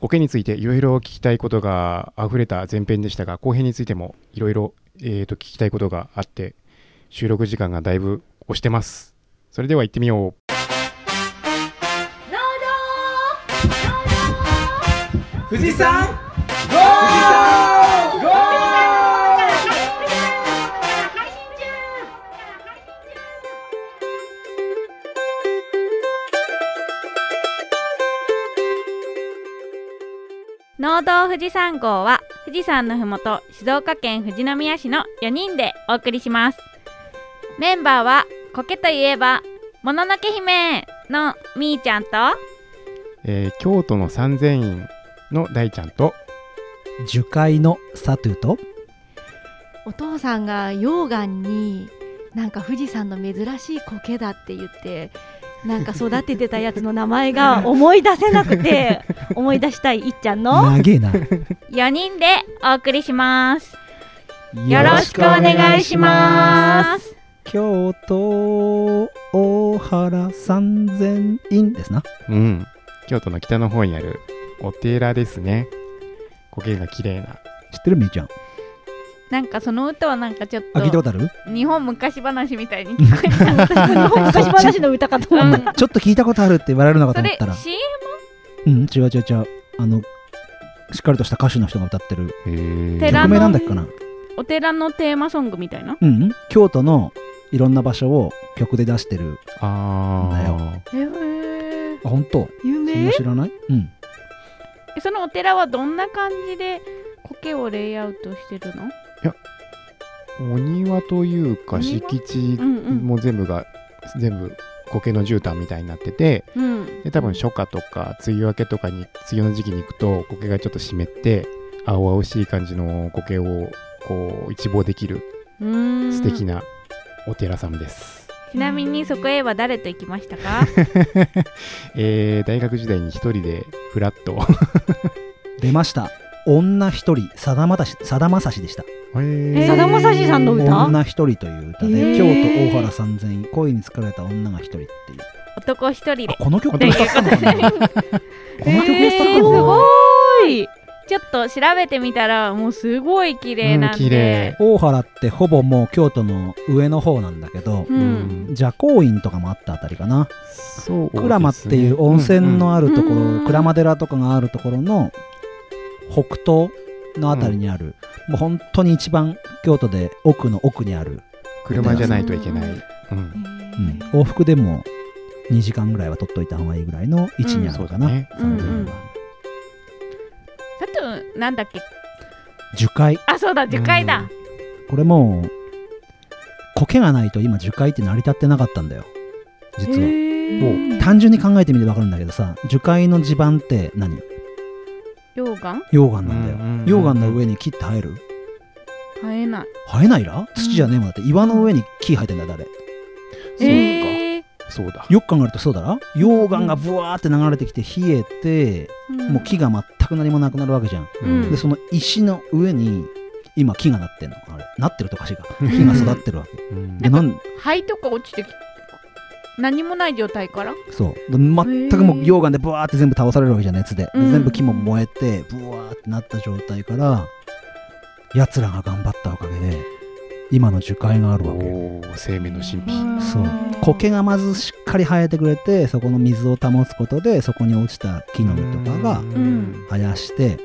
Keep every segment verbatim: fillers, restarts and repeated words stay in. ご件についていろいろ聞きたいことがあふれた前編でしたが、後編についてもいろいろ聞きたいことがあって、収録時間がだいぶ押してます。それでは行ってみよう。富士山ゴー！ゴー！農道富士山号は富士山のふもと静岡県富士宮市のよにんでお送りします。メンバーは苔といえばもののけ姫のみーちゃんと、えー、京都の三千院の大ちゃんと樹海のサトゥと、お父さんが溶岩になんか富士山の珍しい苔だって言ってなんか育ててたやつの名前が思い出せなくて思い出したいいっちゃんの長えなよにんでお送りします。よろしくお願いします。京都大原三千院ですな、うん、京都の北の方にあるお寺ですね。苔が綺麗な。知ってるみーちゃん。なんかその歌はなんかちょっと。あ、聞いたことある？日本昔話みたいに聞こえた。日本昔話の歌かと思った。ちょっと聞いたことあるって言われるのかと思ったら。それ シーエム？ うん、違う違う違う。あのしっかりとした歌手の人が歌ってる。曲名なんだっけかな。お寺のテーマソングみたいな。うん、京都のいろんな場所を曲で出してるんだよ。あー。へー。あ、本当。有名？そんな知らない？うん。そのお寺はどんな感じで苔をレイアウトしてるの？いや、お庭というか敷地も全部が、うんうん、全部苔の絨毯みたいになってて、うん、で多分初夏とか梅雨明けとかに梅雨の時期に行くと苔がちょっと湿って青々しい感じの苔をこう一望できる素敵なお寺さんです。ちなみにそこへは誰と行きましたか？えー、大学時代に一人でフラッと出ました。女一人、さだまさしでした。さだまさしさんの歌、女一人という歌で、京都大原三千院、恋に疲れた女が一人っていう、男一人で、この曲でしたかな。この曲でしたかな。すごい。ちょっと調べてみたらもうすごい綺麗なんで、うん、大原ってほぼもう京都の上の方なんだけど、うん、蛇行院とかもあったあたりかな。そうですね、鞍馬っていう温泉のあるところ、うんうん、鞍馬寺とかがあるところの北東のあたりにある、うん、もう本当に一番京都で奥の奥にある、車じゃないといけない、うんうん、往復でもにじかんぐらいは取っといた方がいいぐらいの位置にあるかな、うん、あとなんだっけ、樹海。あ、そうだ、樹海だ、うん、これもう苔がないと今樹海って成り立ってなかったんだよ実は。もう単純に考えてみて分かるんだけどさ、樹海の地盤って何？溶岩？溶岩なんだよ、うんうんうんうん、溶岩の上に木って生える？生えない。生えないら？土じゃねえもんだって、岩の上に木生えてんだよ誰、うん、そうか、そうだ。よく考えるとそうだな、溶岩がブワーって流れてきて冷えて、うん、もう木が全く何もなくなるわけじゃん、うん、でその石の上に今木がなってんの、あれなってるとおかしいか、木が育ってるわけ、うん、でなんか灰とか落ちてき何もない状態から、そう全くもう溶岩でブワーって全部倒されるわけじゃん熱で、うん、全部木も燃えてブワーってなった状態から、やつらが頑張ったおかげで今の樹海があるわけ。おー、生命の神秘。そう、苔がまずしっかり生えてくれて、そこの水を保つことでそこに落ちた木の実とかが生やして、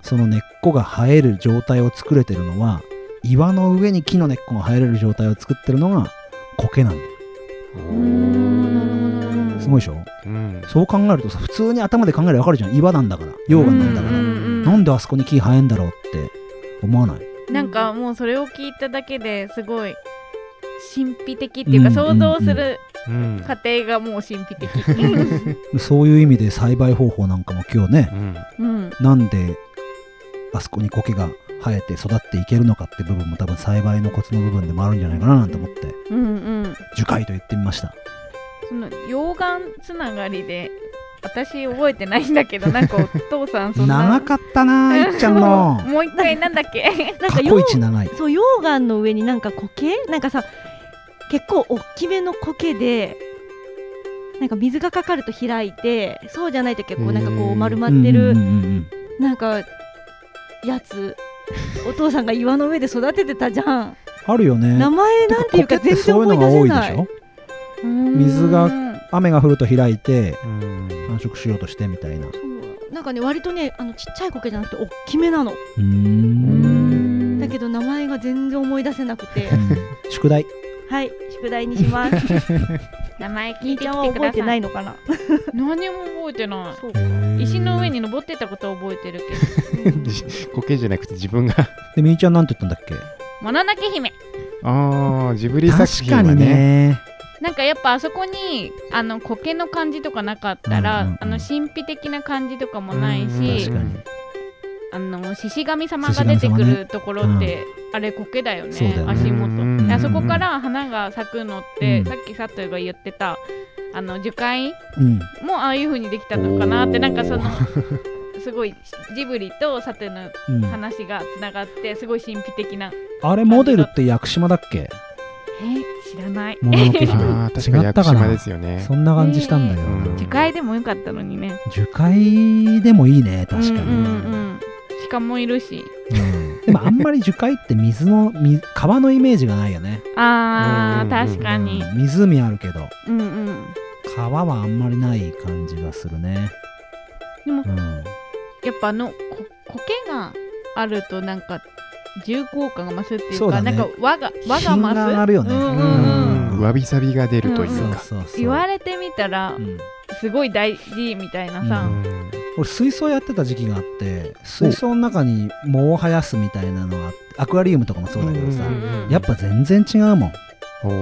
その根っこが生える状態を作れてるのは、岩の上に木の根っこが生えれる状態を作ってるのが苔なんだよ。おー、すごいでしょ、うん、そう考えるとさ、普通に頭で考えれば分かるじゃん、岩なんだから溶岩なんだから、なんであそこに木生えんだろうって思わない？なんかもうそれを聞いただけですごい神秘的っていうか、想像する過程がもう神秘的、うん、そういう意味で栽培方法なんかも今日ね、うん、なんであそこに苔が生えて育っていけるのかって部分も多分栽培のコツの部分でもあるんじゃないかななんて思って、うんうん、樹海と言ってみました。その溶岩つながりで私覚えてないんだけど、なんかお父さんそんな長かったなぁ、いっちゃんのもう一回なんだっけ過去一長い。そう、溶岩の上になんか苔、なんかさ結構大きめの苔でなんか水がかかると開いて、そうじゃないと結構なんかこう丸まってるなんかやつ、お父さんが岩の上で育ててたじゃん。あるよね、名前なんていうか全然思い出せない。そういうのが多いでしょ。水が雨が降ると開いて繁殖しようとしてみたいな。なんかね、割とね、あのちっちゃい苔じゃなくて大きめなの。うーん、だけど名前が全然思い出せなくて宿題、はい、宿題にします名前聞いてきてください。覚えてないのかな何も覚えてない。そうか、石の上に登ってたことは覚えてるけど苔じゃなくて自分がで、みーちゃんなんて言ったんだっけ。もののけ姫。あー、ジブリ作品はね、確かにね。なんかやっぱあそこにあの苔の感じとかなかったら、うんうんうん、あの神秘的な感じとかもないし、あの獅子神様が出てくるところって、ね、うん、あれ苔だよ ね, だよね足元。あそこから花が咲くのって、うん、さっき佐藤が言ってたあの樹海もああいう風にできたのかなって、うん、なんかそのすごいジブリと佐藤の話がつながって、うん、すごい神秘的な。あれモデルって屋久島だっけ。え、知らない。あ、確かに屋久島ですよね。そんな感じしたんだよ、えーうん、樹海でもよかったのにね。樹海でもいいね、確かに、うんうんうん、鹿もいるし、うん、でもあんまり樹海って水の水川のイメージがないよねあー、うんうん、確かに、うん、湖あるけど、うんうん、川はあんまりない感じがするね。でも、うん、やっぱあの苔があるとなんか重厚感が増すっていうか、う、ね、なんか和が和が増すがあるよね、うんうんうん、わびさびが出るというか、うんうん、そうそうそう、言われてみたら、うん、すごい大事みたいなさ、うん、俺水槽やってた時期があって、水槽の中に藻を生やすみたいなのがあって、アクアリウムとかもそうだけどさ、うんうん、やっぱ全然違うもん、お、う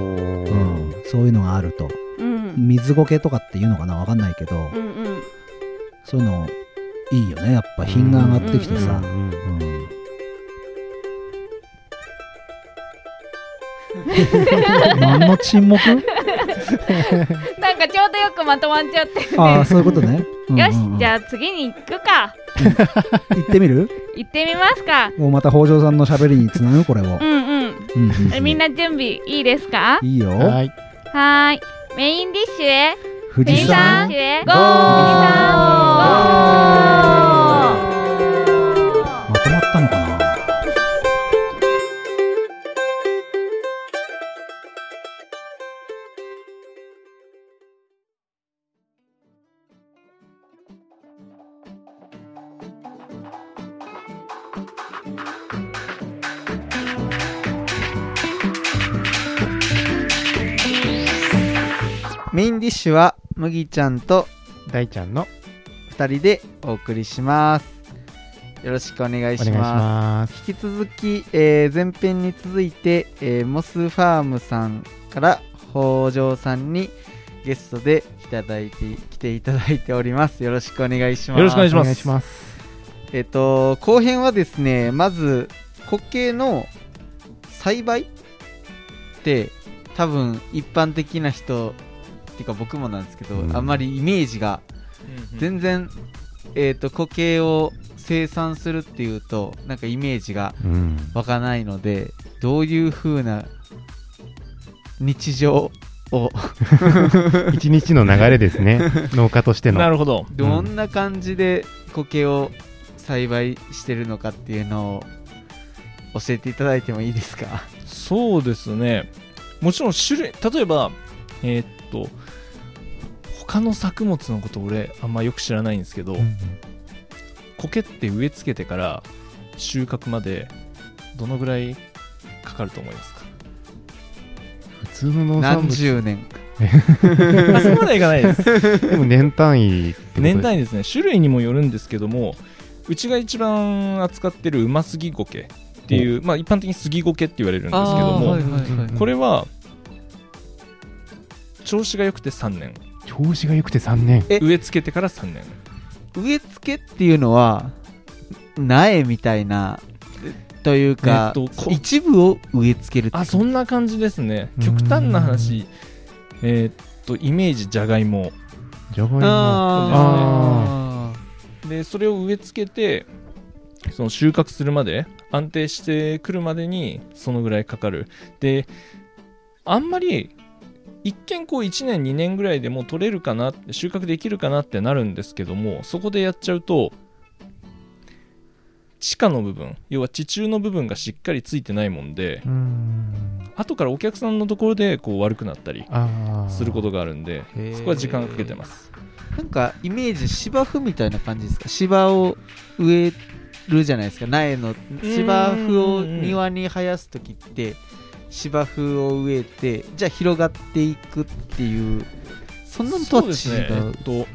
ん、そういうのがあると、うん、水苔とかっていうのかな、わかんないけど、うんうん、そういうのいいよね。やっぱ品が上がってきてさ、うんうんうんうん、何の沈黙なんかちょうどよくまとまっちゃってるね。ああ、そういうことね、うんうんうん、よし、じゃあ次に行くか行ってみる行ってみますか。もうまた北条さんの喋りにつなぐこれをうんうん、うんうんうん、みんな準備いいですか。いいよ。はーい、 はーい、メインディッシュへ富士山へゴー。まとまったのかな。メインディッシュは麦ちゃんと大ちゃんのふたりでお送りします。よろしくお願いします。引き続き、えー、前編に続いて、えー、モスファームさんから北条さんにゲストでいただいて来ていただいております。よろしくお願いします。よろしくお願いします。お願いします。えーと、後編はですね、まず苔の栽培って多分一般的な人っていうか僕もなんですけど、うん、あんまりイメージが全然、うんうん、えーと、苔を生産するっていうとなんかイメージが湧かないので、うん、どういう風な日常を一日の流れですね農家としての。なるほど、うん、どんな感じで苔を栽培してるのかっていうのを教えていただいてもいいですか。そうですね、もちろん種類、例えばえー、っと他の作物のこと俺あんまよく知らないんですけど、うんうん、苔って植え付けてから収穫までどのぐらいかかると思いますか。普通の農産物何十年あ、そこまでいかないですでも年単位ってことで、年単位ですね。種類にもよるんですけども、うちが一番扱ってるうますぎ苔っていう、まあ、一般的に杉苔って言われるんですけども、はいはいはいはい、これは調子が良くてさんねん。調子が良くてさんねん。植え付けてからさんねん。植え付けっていうのは苗みたいなというか、えっと、一部を植え付けるって。あ、そんな感じですね。極端な話、えー、っとイメージじゃがいも。じゃがいも。あー。で、それを植え付けて、その収穫するまで安定してくるまでにそのぐらいかかる。で、あんまり一見こういちねんにねんぐらいでもう取れるかな、収穫できるかなってなるんですけども、そこでやっちゃうと地下の部分、要は地中の部分がしっかりついてないもんで、うーん、後からお客さんのところでこう悪くなったりすることがあるんで、そこは時間かけてます。なんかイメージ芝生みたいな感じですか？芝を植えるじゃないですか、苗の芝生を庭に生やすときって芝生を植えて、じゃあ広がっていくっていう、そんなのとは違う。そうですね、えっと、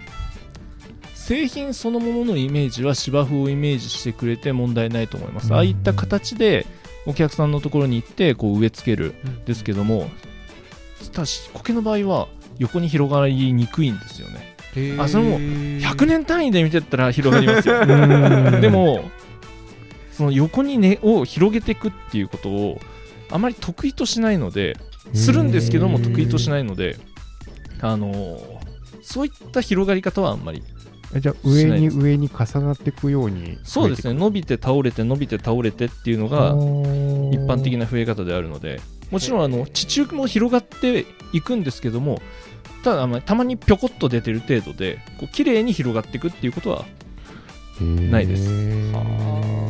製品そのもののイメージは芝生をイメージしてくれて問題ないと思います。ああいった形でお客さんのところに行ってこう植え付けるんですけども、ただし苔の場合は横に広がりにくいんですよね。あ、それもひゃくねん単位で見てったら広がりますよでもその横に根を広げていくっていうことをあまり得意としないので、するんですけども得意としないので、あのー、そういった広がり方はあんまり。じゃあ上に上に重なっていくように。そうですね、伸びて倒れて伸びて倒れてっていうのが一般的な増え方であるので、もちろんあの地中も広がっていくんですけども、ただたまにぴょこっと出てる程度でこう綺麗に広がっていくっていうことはないです。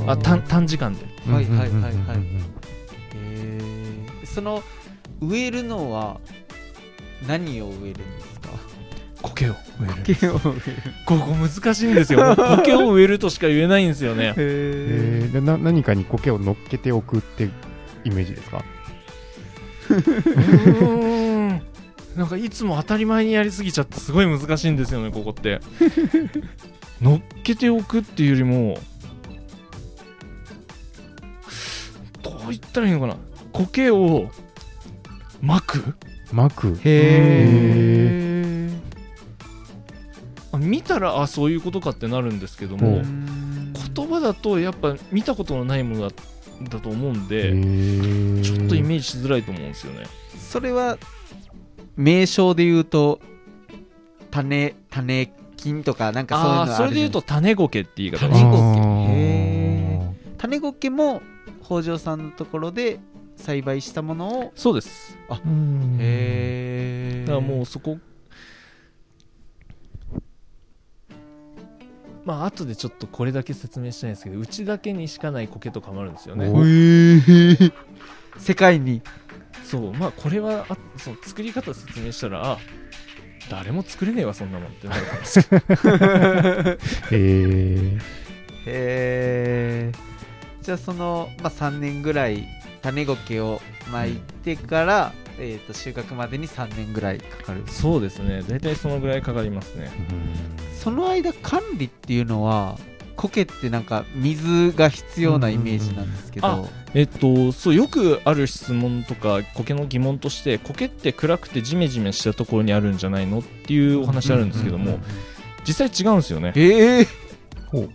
あ、短、短時間で。はいはいはいはい。その植えるのは何を植えるんですか？苔を植えるんです。苔を植える。ここ難しいんですよ。苔を植えるとしか言えないんですよね。へえ。な、何かに苔を乗っけておくってイメージですか？うーん。なんかいつも当たり前にやりすぎちゃってすごい難しいんですよね、ここって。乗っけておくっていうよりも、どう言ったらいいのかな。苔を巻く巻くへー、あ、見たらあそういうことかってなるんですけども、言葉だとやっぱ見たことのないもの だ, だと思うんで、ちょっとイメージしづらいと思うんですよね。それは名称で言うと種種菌とかなんかそういうのあるじゃないですか。それで言うと種苔って言い方です。種苔、へー、種苔も北条さんのところで栽培したものを。そうです。あ、うん、へえ。だからもうそこ、まあ後でちょっとこれだけ説明したいんですけど、うちだけにしかない苔とかもあるんですよね。おー世界に。そう、まあこれはあ、そう、作り方説明したら、あ、誰も作れねえわそんなもんってなるかもしれないへえ。じゃあその、まあ、さんねんぐらい種苔を巻いてから、うん、えー、と収穫までにさんねんぐらいかかる。そうですね、大体そのぐらいかかりますね。うん、その間管理っていうのは、苔ってなんか水が必要なイメージなんですけど、うんうん、あ、えっと、そう、よくある質問とか苔の疑問として、苔って暗くてジメジメしたところにあるんじゃないのっていうお話あるんですけども、うんうんうんうん、実際違うんですよね。えー、ほう。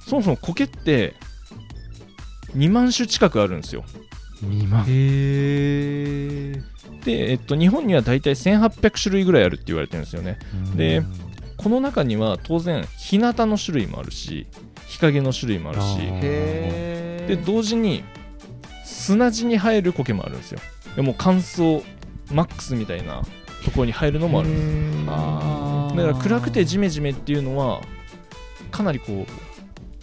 そもそも苔ってにまん種近くあるんですよ。にまん。へー。で、えっと、日本にはだいたいせんはっぴゃく種類ぐらいあるって言われてるんですよね。で、この中には当然日向の種類もあるし、日陰の種類もあるし、へー。で、同時に砂地に生える苔もあるんですよ。でもう乾燥マックスみたいなところに生えるのもあるんです。あー。だから暗くてジメジメっていうのはかなりこう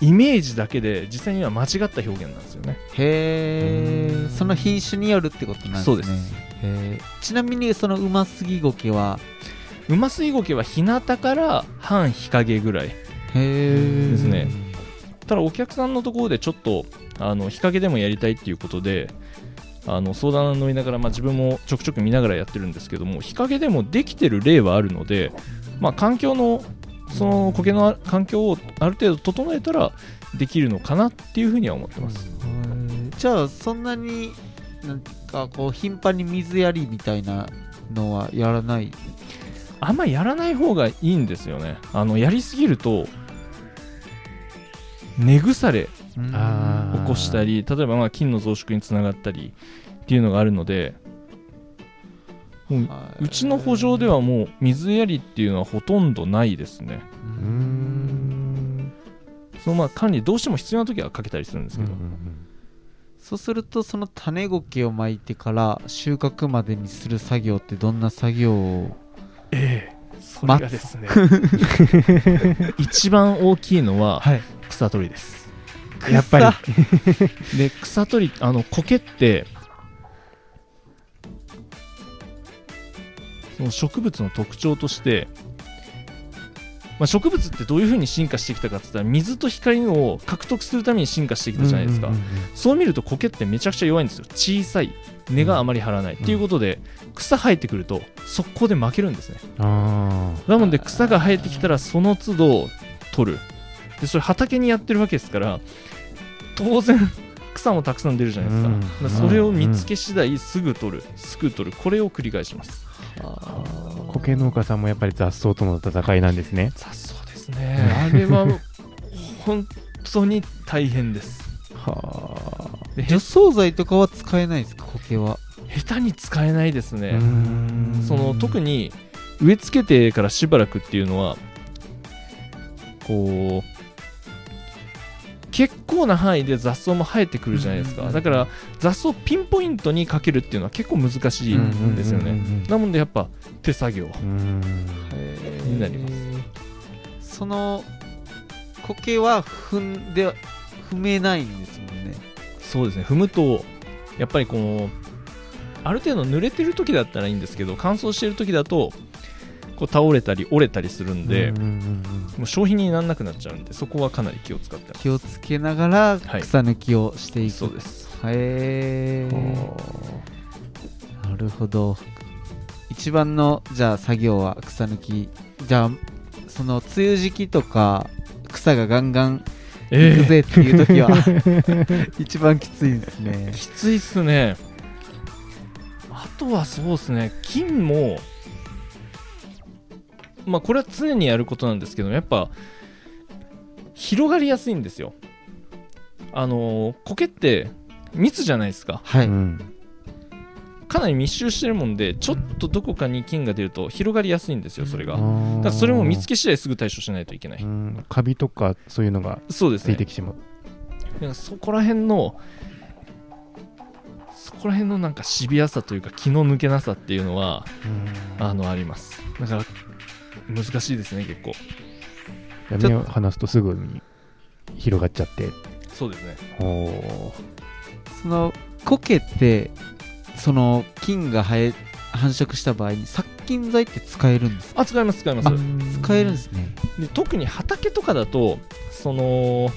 イメージだけで実際には間違った表現なんですよね。へー。その品種によるってことなんですね。そうです。へー。ちなみにそのうますぎ苔は、うますぎ苔は日向から半日陰ぐらいですね。ただお客さんのところでちょっとあの日陰でもやりたいっていうことで、あの相談を乗りながら、まあ、自分もちょくちょく見ながらやってるんですけども、日陰でもできてる例はあるので、まあ、環境のその苔の環境をある程度整えたらできるのかなっていうふうには思ってます。じゃあそんなになんかこう頻繁に水やりみたいなのはやらない？あんまやらない方がいいんですよね。あのやりすぎると根腐れ起こしたり、例えばまあ菌の増殖につながったりっていうのがあるので、うちの圃場ではもう水やりっていうのはほとんどないですね。うーん。そのまあ管理どうしても必要な時はかけたりするんですけど、うんうんうん、そうするとその種苔を巻いてから収穫までにする作業ってどんな作業を？ええ、それがですね一番大きいのは草取りです、はい、やっぱりで草取り、あの苔ってその植物の特徴として、まあ、植物ってどういうふうに進化してきたかって言ったら水と光を獲得するために進化してきたじゃないですか、うんうんうんうん、そう見ると苔ってめちゃくちゃ弱いんですよ。小さい、根があまり張らないと、うん、いうことで草生えてくると速攻で負けるんですね。あなので草が生えてきたらその都度取る。でそれ畑にやってるわけですから当然草もたくさん出るじゃないですか、うん、だからそれを見つけ次第すぐ取る、うん、すぐ取る、これを繰り返します。あ苔農家さんもやっぱり雑草との戦いなんですね。雑草ですねあれは本当に大変です。はで除草剤とかは使えないですか？苔は下手に使えないですね。うんその特に植え付けてからしばらくっていうのはこう結構な範囲で雑草も生えてくるじゃないですか、うんうんうん、だから雑草ピンポイントにかけるっていうのは結構難しいんですよね、うんうんうんうん、なのでやっぱ手作業になります。その苔は踏んで踏めないんですもんね。そうですね、踏むとやっぱりこのある程度濡れてる時だったらいいんですけど乾燥してる時だとこう倒れたり折れたりするんで、うんうんうん、もう商品にならなくなっちゃうんでそこはかなり気を使ってます。気をつけながら草抜きをしていく、はい、そうです。へーなるほど。一番のじゃあ作業は草抜き。じゃあその梅雨時期とか草がガンガンいくぜっていう時は、えー、一番きついですね。きついっすね。あとはそうですね、菌もまあ、これは常にやることなんですけどやっぱ広がりやすいんですよ。あのー、苔って密じゃないですか、はい、かなり密集してるもんでちょっとどこかに菌が出ると広がりやすいんですよ。それがだからそれも見つけ次第すぐ対処しないといけない。うんカビとかそういうのがついてきても そうですね、そこら辺のそこら辺のなんかシビアさというか気の抜けなさっていうのはあのあります。だから難しいですね。結構目を離すとすぐに広がっちゃって。そうですね。おその苔ってその菌が繁殖した場合に殺菌剤って使えるんですか？あ使います、使います。あ使えるんですね。で特に畑とかだとその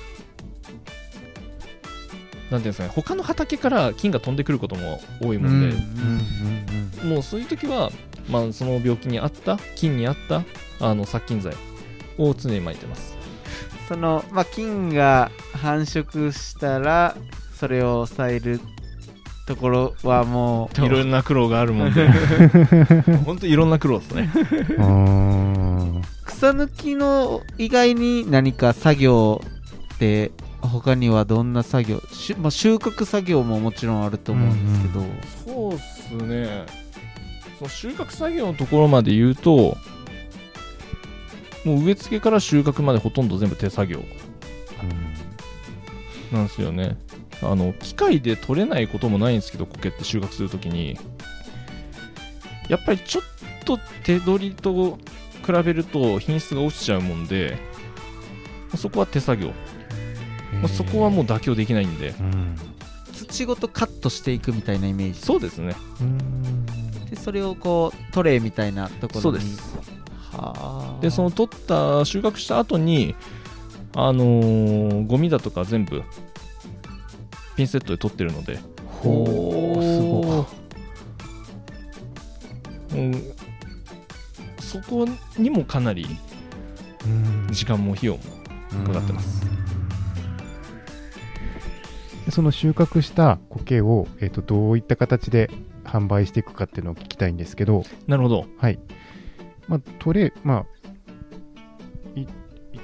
なんていうんですかね、他の畑から菌が飛んでくることも多いもんで、うんうんうんうん、もうそういう時はまあ、その病気に合った菌に合ったあの殺菌剤を常に撒いてます。その、まあ、菌が繁殖したらそれを抑えるところはもういろんな苦労があるもんで本当にいろんな苦労ですね草抜きの以外に何か作業って他にはどんな作業、まあ、収穫作業ももちろんあると思うんですけど、うんうん、そうですね。収穫作業のところまで言うともう植え付けから収穫までほとんど全部手作業なんですよね。あの機械で取れないこともないんですけど苔って収穫するときにやっぱりちょっと手取りと比べると品質が落ちちゃうもんでそこは手作業、まあ、そこはもう妥協できないんで、うん、土ごとカットしていくみたいなイメージ。そうですね。うーんでそれをこうトレイみたいなところに。そうです。はでその取った収穫した後にあのー、ゴミだとか全部ピンセットで取ってるので。ほうすごい、うん、そこにもかなり時間も費用もかかってます。その収穫した苔を、えーと、どういった形で販売していくかっていうのを聞きたいんですけど。なるほど。はい。まあ、トレ、まあ、いい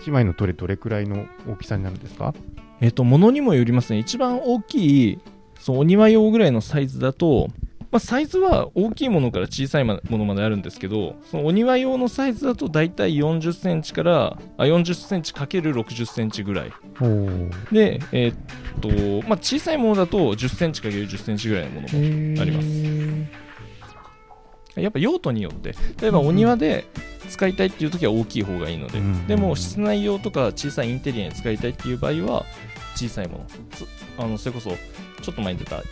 ちまいのトレどれくらいの大きさになるんですか？えっと、ものにもよりますね。一番大きいそうお庭用ぐらいのサイズだと、ままあ、サイズは大きいものから小さいものまであるんですけど、そのお庭用のサイズだとだいたいよんじゅっセンチからあよんじゅっセンチ ×ろくじゅっセンチ ぐらいで、えーっとまあ、小さいものだと じゅっセンチ ×じゅっセンチ ぐらいのものもあります。やっぱ用途によって、例えばお庭で使いたいっていう時は大きい方がいいので、うん、でも室内用とか小さいインテリアに使いたいっていう場合は小さいもの、あのそれこそちょっと前に出た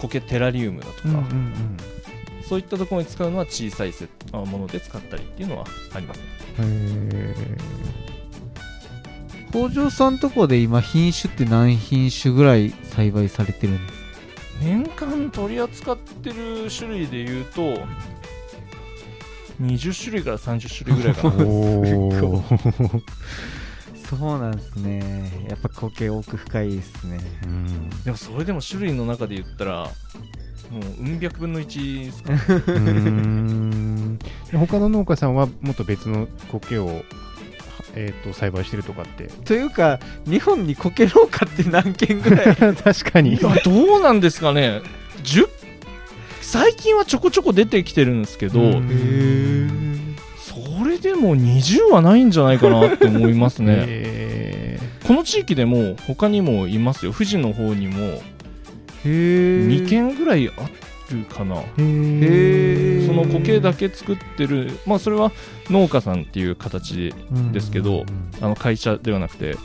苔テラリウムだとか、うんうんうん、そういったところに使うのは小さいもので使ったりっていうのはありますね。へー。工場さんのところで今品種って何品種ぐらい栽培されてるんですか？年間取り扱ってる種類でいうとにじゅっしゅるいからさんじゅっしゅるいぐらいかな。おそうなんですね。やっぱ苔奥深いですね。うんでもそれでも種類の中で言ったらもううん百分のいちですか。うーん他の農家さんはもっと別の苔をえー、と栽培してるとかってというか日本に苔農家って何軒ぐらい確かにいやどうなんですかね。最近はちょこちょこ出てきてるんですけど、へそれでもにじゅうはないんじゃないかなって思いますね。へこの地域でも他にもいますよ。富士の方にもへにけんぐらいあるかな。へへその苔だけ作ってる、まあ、それは農家さんっていう形ですけど、うんうんうん、あの会社ではなくて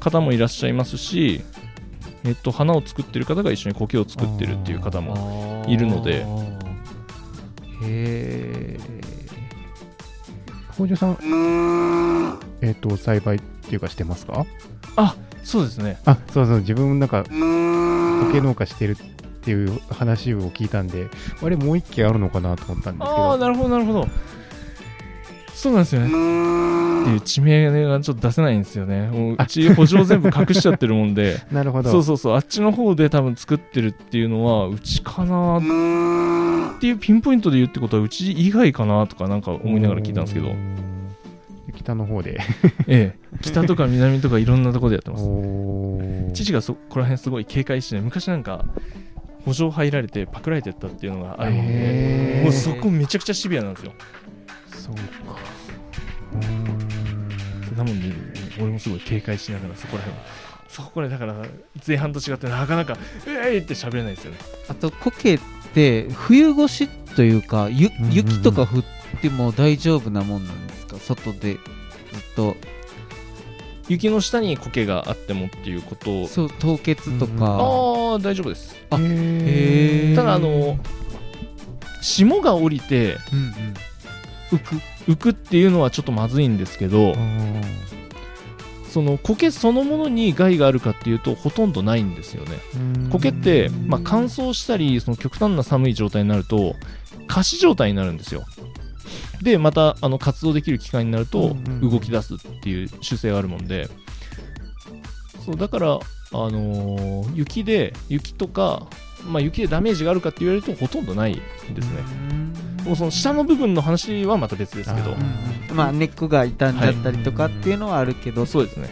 方もいらっしゃいますし、えっと、花を作ってる方が一緒に苔を作ってるっていう方もいるので。へ北条さん、えー、と栽培っていうかしてますか？あそうですね。あそうそう自分なんか苔農家してるっていう話を聞いたんで、あれもう一軒あるのかなと思ったんですけど。ああなるほどなるほど。そうなんですよねっていう地名がちょっと出せないんですよね。もううち補助全部隠しちゃってるもんでなるほど。そうそうそうあっちの方で多分作ってるっていうのはうちかなっていうピンポイントで言うってことはうち以外かなとかなんか思いながら聞いたんですけど、北の方でええ北とか南とかいろんなところでやってます。お父がそこら辺すごい警戒して、ね、昔なんか補助入られてパクられてったっていうのがあるもんで、ね、もうそこめちゃくちゃシビアなんですよ。そうかうんなので俺もすごい警戒しながらそこら辺はそこらだから前半と違ってなかなかうえいって喋れないですよね。あと苔って冬越しというかゆ雪とか降っても大丈夫なもんなんですか？外でずっと雪の下に苔があってもっていうことをそう凍結とか、うん、ああ大丈夫です。あへえただあの霜が降りて、うんうん、浮く浮くっていうのはちょっとまずいんですけど、その苔そのものに害があるかっていうとほとんどないんですよね。苔って、まあ、乾燥したりその極端な寒い状態になると仮死状態になるんですよ。でまたあの活動できる期間になると動き出すっていう習性があるもんで、そうだから、あのー、雪で雪とか、まあ、雪でダメージがあるかって言われるとほとんどないですね。もうその下の部分の話はまた別ですけど、あ、まあ、根っこが傷んじゃったりとかっていうのはあるけど、はい、そうですね。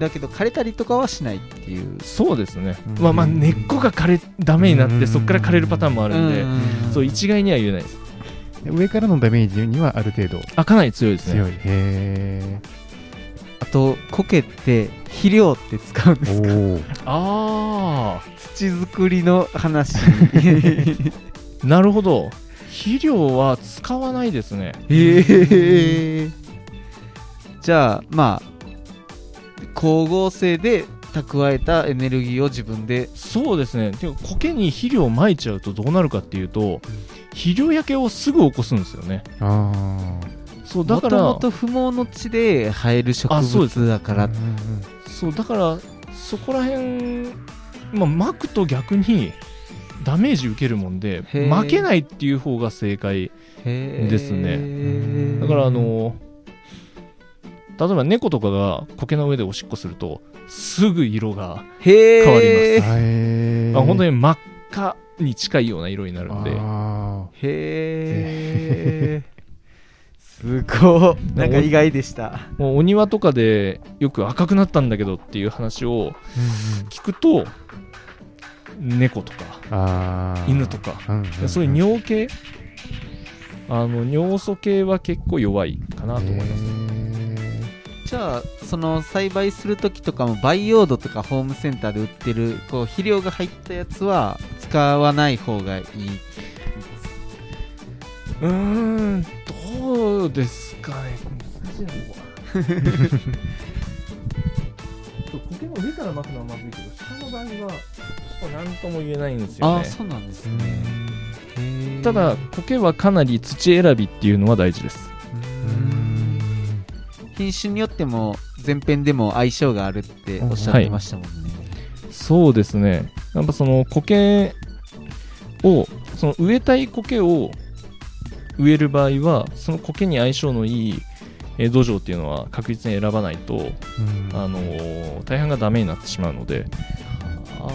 だけど枯れたりとかはしないっていう。そうですね、まあ、まあ根っこが枯れダメになってそこから枯れるパターンもあるんで、うんそう一概には言えないです。上からのダメージにはある程度あかなり強いですね。強い。へえ。あと苔って肥料って使うんですか？ああ土作りの話なるほど。肥料は使わないですね。へえじゃあまあ光合成で蓄えたエネルギーを自分で。そうですね。でも苔に肥料をまいちゃうとどうなるかっていうと、うん肥料焼けをすぐ起こすんですよね。あそうだからもともと不毛の地で生える植物だから、うんうん、そうだからそこら辺、まあ、まくと逆にダメージ受けるもんでまけないっていう方が正解ですね。だからあの例えば猫とかが苔の上でおしっこするとすぐ色が変わります。へ、まあ、本当に真っ赤に近いような色になるんで。あへーすごいなんか意外でした。もうお庭とかでよく赤くなったんだけどっていう話を聞くと、うん、猫とかあ犬とか、うんうんうん、そういう尿系、あの尿素系は結構弱いかなと思いますね。じゃあその栽培する時とかも培養土とかホームセンターで売ってるこう肥料が入ったやつは使わない方がいいです。うーん、どうですかね。苔の上から巻くのはまずいけど、下の場合は何とも言えないんですよね。あ、そうなんですね。ただ苔はかなり土選びっていうのは大事です。うーん、品種によっても前編でも相性があるっておっしゃってましたもんね、はい、そうですね。やっぱその苔をその植えたい苔を植える場合はその苔に相性のいい土壌っていうのは確実に選ばないと、うん、あのー、大半がダメになってしまうので。あ、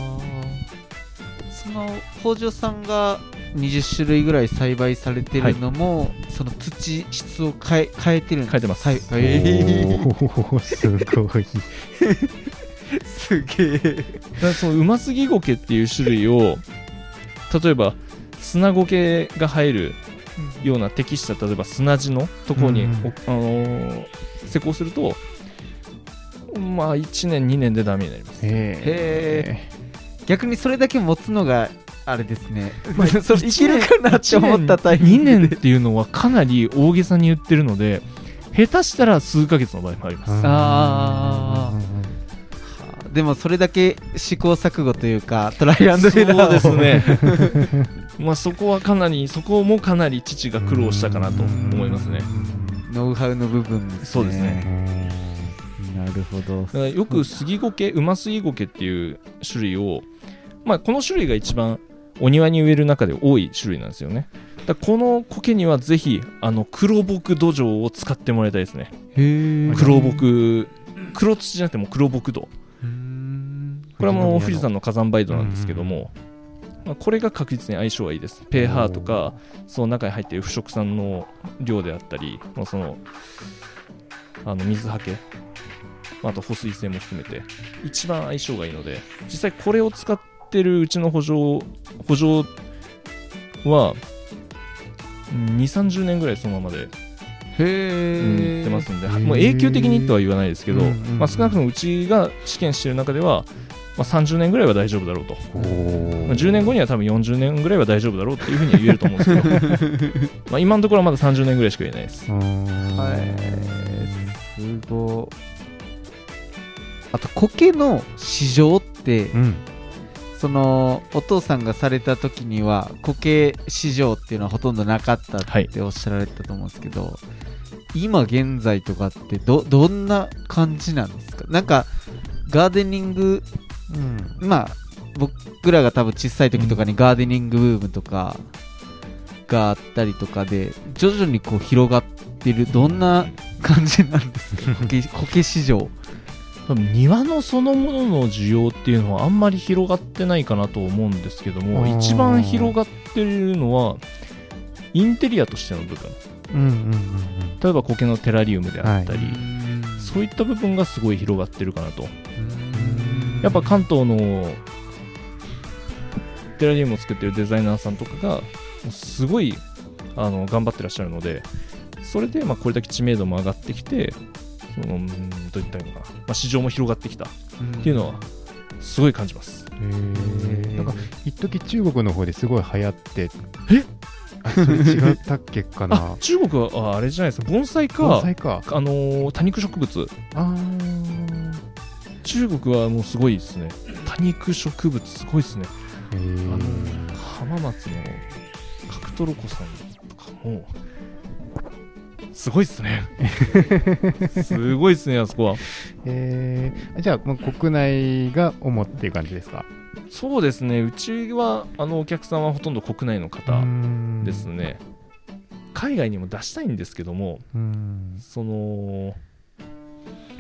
その北条さんがにじゅっしゅるいぐらい栽培されてるのも、はい、その土質を変え、変えてるんです。変えてます。はい、えー、すごいすげえ。そのうますぎゴケっていう種類を例えば砂ゴケが生えるような適した例えば砂地のところに、うん、あのー、施工するとまあいちねんにねんでダメになります。へえ。逆にそれだけ持つのがあれですね、まあ、それいけるかなって思ったタイミングでにねんっていうのはかなり大げさに言ってるので下手したら数ヶ月の場合もあります。ああ、でもそれだけ試行錯誤というかトライアンドエラーをそうですねまあそこはかなりそこもかなり父が苦労したかなと思いますね。ノウハウの部分ですね。そうですね。なるほど。だからよくスギゴケ、うますぎゴケっていう種類を、まあ、この種類が一番お庭に植える中で多い種類なんですよね。だこの苔にはぜひあの黒木土壌を使ってもらいたいですね。へ、黒木、黒土じゃなくても黒木土、うーん、これはもう富士山の火山灰土なんですけども、まあ、これが確実に相性がいいです。 pH とかその中に入っている腐食酸の量であったり、まあ、そのあの水はけ、あと保水性も含めて一番相性がいいので、実際これを使っててるうちの補助補助は にじゅうさんじゅうねんぐらいそのままで売ってますんで、もう永久的にとは言わないですけど、まあ、少なくともうちが試験してる中では、まあ、さんじゅうねんぐらいは大丈夫だろうと、お、まあ、じゅうねんごには多分よんじゅうねんぐらいは大丈夫だろうっていうふうには言えると思うんですけどまあ今のところはまださんじゅうねんぐらいしか言えないです。はい、すごい。あと苔の市場って、うん、そのお父さんがされた時には苔市場っていうのはほとんどなかったっておっしゃられたと思うんですけど、はい、今現在とかって ど, どんな感じなんですか？なんかガーデニング、うん、まあ僕らが多分小さい時とかにガーデニングブームとかがあったりとかで徐々にこう広がってる、どんな感じなんですか？苔、苔市場。庭のそのものの需要っていうのはあんまり広がってないかなと思うんですけども、一番広がってるのはインテリアとしての部分、うんうんうんうん、例えば苔のテラリウムであったり、はい、そういった部分がすごい広がってるかなと。うん、やっぱ関東のテラリウムを作ってるデザイナーさんとかがすごいあの頑張ってらっしゃるので、それでまあこれだけ知名度も上がってきて、うん、どういったのかな、まあ、市場も広がってきたっていうのはすごい感じます。うん、へえ。なんか一時中国の方ですごい流行って、え？あ、それ違ったっけかな。あ、中国はあれじゃないですか、盆栽か、盆栽か、あのー、多肉植物。あ、中国はもうすごいですね。多肉植物すごいですね。へえ。あのー、浜松の角トロコさんとかも。すごいっすねすごいっすね、あそこは。えー、じゃあ国内が主っていう感じですか？そうですね、うちはあのお客さんはほとんど国内の方ですね。海外にも出したいんですけども、うーん、その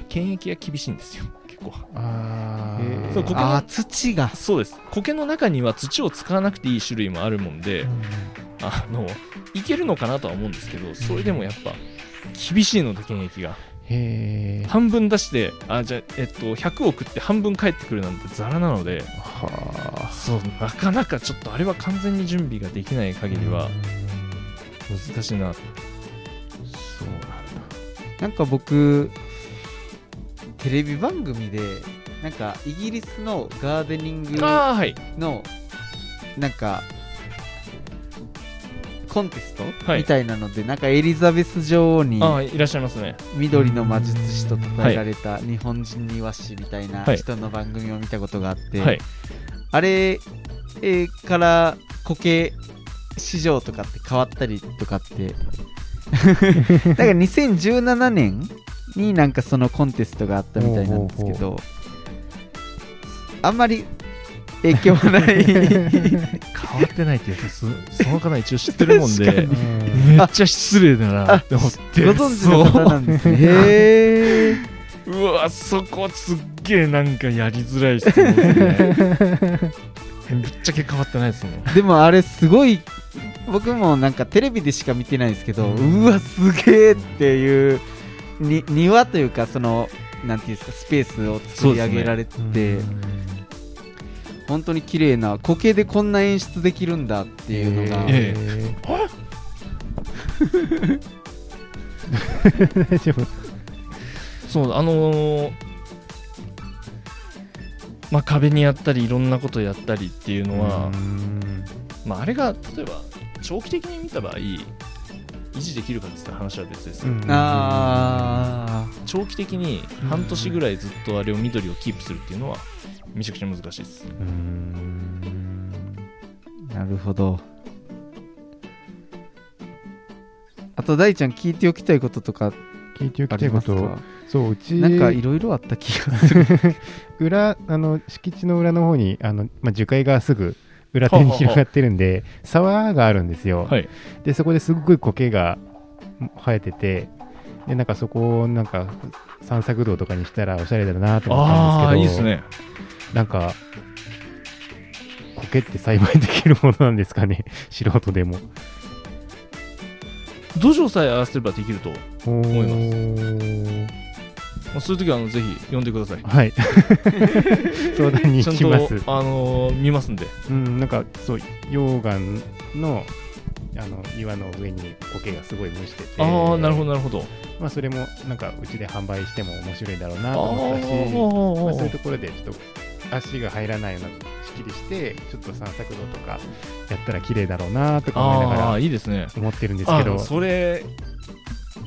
検疫が厳しいんですよ、結構。あー、そう、苔の、あー、土が、そうです。苔の中には土を使わなくていい種類もあるもんで、あのいけるのかなとは思うんですけど、それでもやっぱ厳しいので検疫が。へー、半分出してあじゃあ、えっと、ひゃく送って半分返ってくるなんてザラなので、はそうなかなかちょっとあれは完全に準備ができない限りは難しいな。そうなんだ。なんか僕テレビ番組でなんかイギリスのガーデニングの、はい、なんかコンテスト、はい、みたいなのでなんかエリザベス女王にあいらっしゃいますね、緑の魔術師と称えられた日本人庭師みたいな人の番組を見たことがあって、はい、あれから苔市場とかって変わったりとかってだからにせんじゅうななねんになんかそのコンテストがあったみたいなんですけど、おうおうおうあんまり影響はない変わってないっていうか、その方一応知ってるもんでめっちゃ失礼だなって思って、ご存知の方なんですね。へーうわそこすっげえなんかやりづらい質問ですねぶっちゃけ変わってないですもん。でもあれすごい、僕もなんかテレビでしか見てないんですけど、うん、うわすげえっていうに庭というかそのなんていうんですかスペースを作り上げられて、ね、本当に綺麗な苔でこんな演出できるんだっていうのが、えーえー、そうあのー、まあ壁にやったりいろんなことやったりっていうのは、うん、まああれが例えば長期的に見た場合維持できるかって言った話は別ですよ、うん、あ長期的に半年ぐらいずっとあれを緑をキープするっていうのはめちゃくちゃ難しいです。うーんなるほど。あと大ちゃん聞いておきたいこととか聞いておきたいこと、そううちなんかいろいろあった気がする裏あの敷地の裏の方にあの、まあ、樹海がすぐ裏手に広がってるんで、ははは沢があるんですよ、はい、でそこですごく苔が生えてて、でなんかそこをなんか散策道とかにしたらおしゃれだなと思ったんですけど、あいいですね。なんか苔って栽培できるものなんですかね素人でも。土壌さえ合わせればできると思います。そういう時はあのぜひ読んでください。はい相談に行きます。ちゃんと、あのー、見ますんで、うん、なんかそう溶岩 の, あの岩の上に苔がすごい蒸してて、ああなるほどなるほど、まあ、それもなんかうちで販売しても面白いだろうなと思ったし、まあ、そういうところでちょっと足が入らないような仕切りしてちょっと散策路とかやったら綺麗だろうなとか思いながら、いいですね、思ってるんですけど、あそれ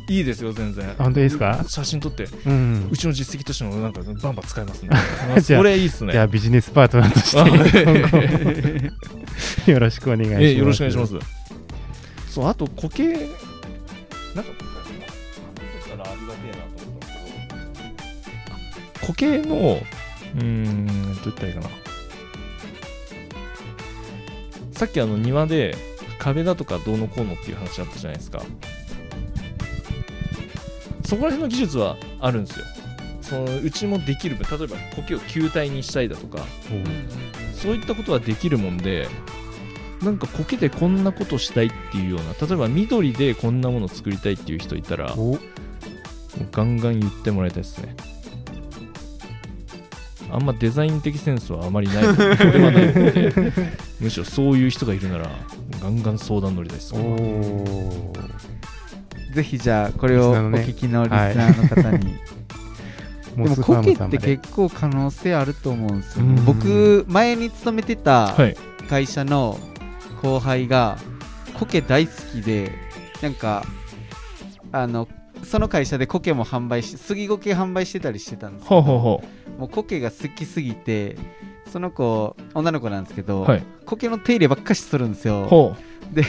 いいですよ全然。本当ですか。写真撮って、うん、うちの実績としてもなんかバンバン使えますねそれいいっすね。じゃあビジネスパートナーとして今後よろしくお願いします、えー、よろしくお願いします。そうあと苔なんかだからありがてえなと思ったけど、苔のうーんどういったらいいかな、さっきあの庭で壁だとかどうのこうのっていう話あったじゃないですか。そこら辺の技術はあるんですよ。そのうちもできる、例えば苔を球体にしたりだとか、そういったことはできるもんで、なんか苔でこんなことしたいっていうような、例えば緑でこんなもの作りたいっていう人いたらガンガン言ってもらいたいですね。あんまデザイン的センスはあまりないのでむしろそういう人がいるならガンガン相談乗りたいです。おぜひじゃあこれをお聞きのリスナーの方に、ねはい、でも苔って結構可能性あると思うんですよね。僕前に勤めてた会社の後輩が苔大好きで、なんかあのその会社で苔も販売し杉苔販売してたりしてたんですけど、ほうほうほう、もう苔が好きすぎて、その子女の子なんですけど、はい、苔の手入ればっかしするんですよ。ほうで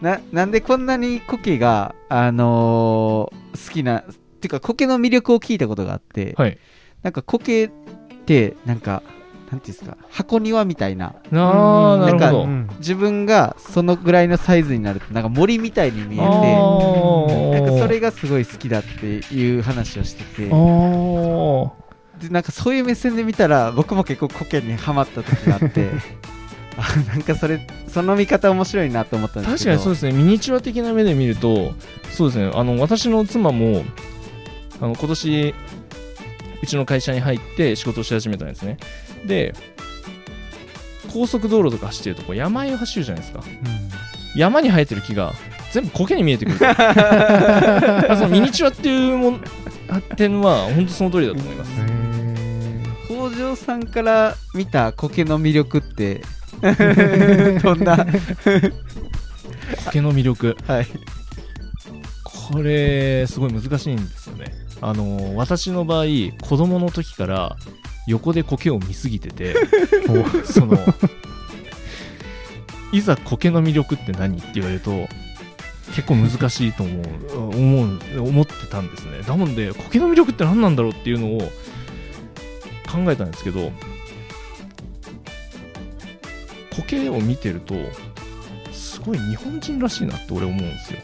な, なんでこんなに苔が、あのー、好きなっていうか苔の魅力を聞いたことがあって、はい、なんか苔ってなんかなんていうんですか箱庭みたいな、あなるほど、なんか自分がそのぐらいのサイズになるとなんか森みたいに見えて、なんかそれがすごい好きだっていう話をしてて、あでなんかそういう目線で見たら僕も結構苔にハマった時があってなんかそれその見方面白いなと思ったんですけど、確かにそうですね、ミニチュア的な目で見るとそうですね、あの私の妻もあの今年うちの会社に入って仕事をし始めたんですね。で、高速道路とか走ってるとこう山あいを走るじゃないですか、うん、山に生えてる木が全部苔に見えてくるそのミニチュアっていうも発展は本当その通りだと思います。北条さんから見た苔の魅力ってどんな苔の魅力、はい、これすごい難しいんですよね。あの私の場合子供の時から横で苔を見すぎててそのいざ苔の魅力って何って言われると結構難しいと思う思う思ってたんですね。なので苔の魅力って何なんだろうっていうのを考えたんですけど、苔を見てるとすごい日本人らしいなって俺思うんですよ。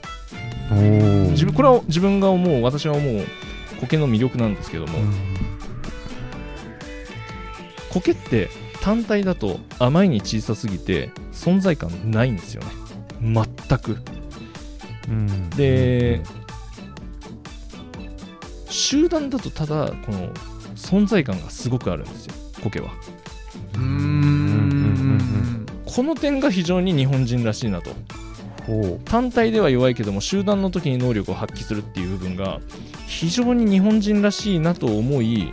おー自分これは自分が思う私は思う苔の魅力なんですけども、うん、苔って単体だとあまりに小さすぎて存在感ないんですよね全く、うん、で、うん、集団だとただこの存在感がすごくあるんですよ苔は。うーんこの点が非常に日本人らしいなと。ほう単体では弱いけども集団の時に能力を発揮するっていう部分が非常に日本人らしいなと思い、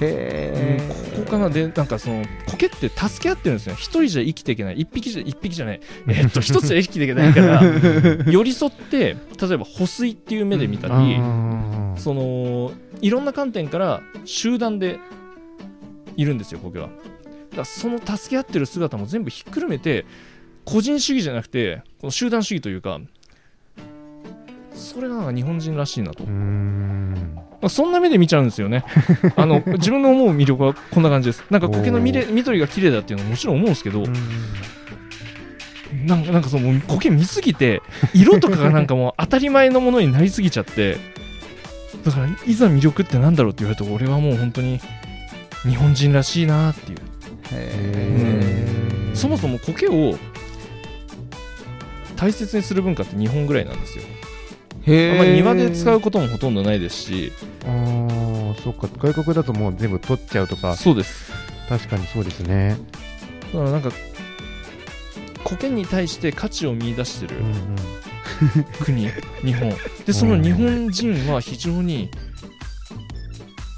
へー、うん、ここかな。でなんかその苔って助け合ってるんですよ。一人じゃ生きていけない、一匹じゃ一匹じゃない、えー、っと一つじゃ生きていけないから寄り添って例えば保水っていう目で見たり、うん、そのいろんな観点から集団でいるんですよ苔は。だからその助け合ってる姿も全部ひっくるめて個人主義じゃなくてこの集団主義というか、それがなんか日本人らしいなと。うーん、まあ、そんな目で見ちゃうんですよねあの自分の思う魅力はこんな感じです。なんか苔のみれ緑が綺麗だっていうのももちろん思うんですけど、なんか、なんかその苔見すぎて色とかがなんかもう当たり前のものになりすぎちゃってだからいざ魅力ってなんだろうって言われると俺はもう本当に日本人らしいなっていう。へー、そもそも苔を大切にする文化って日本ぐらいなんですよ。へー、庭で使うこともほとんどないですし。ああ、そっか、外国だともう全部取っちゃうとか。そうです、確かにそうですね。だからなんか苔に対して価値を見出してる、うんうん、国日本で、その日本人は非常に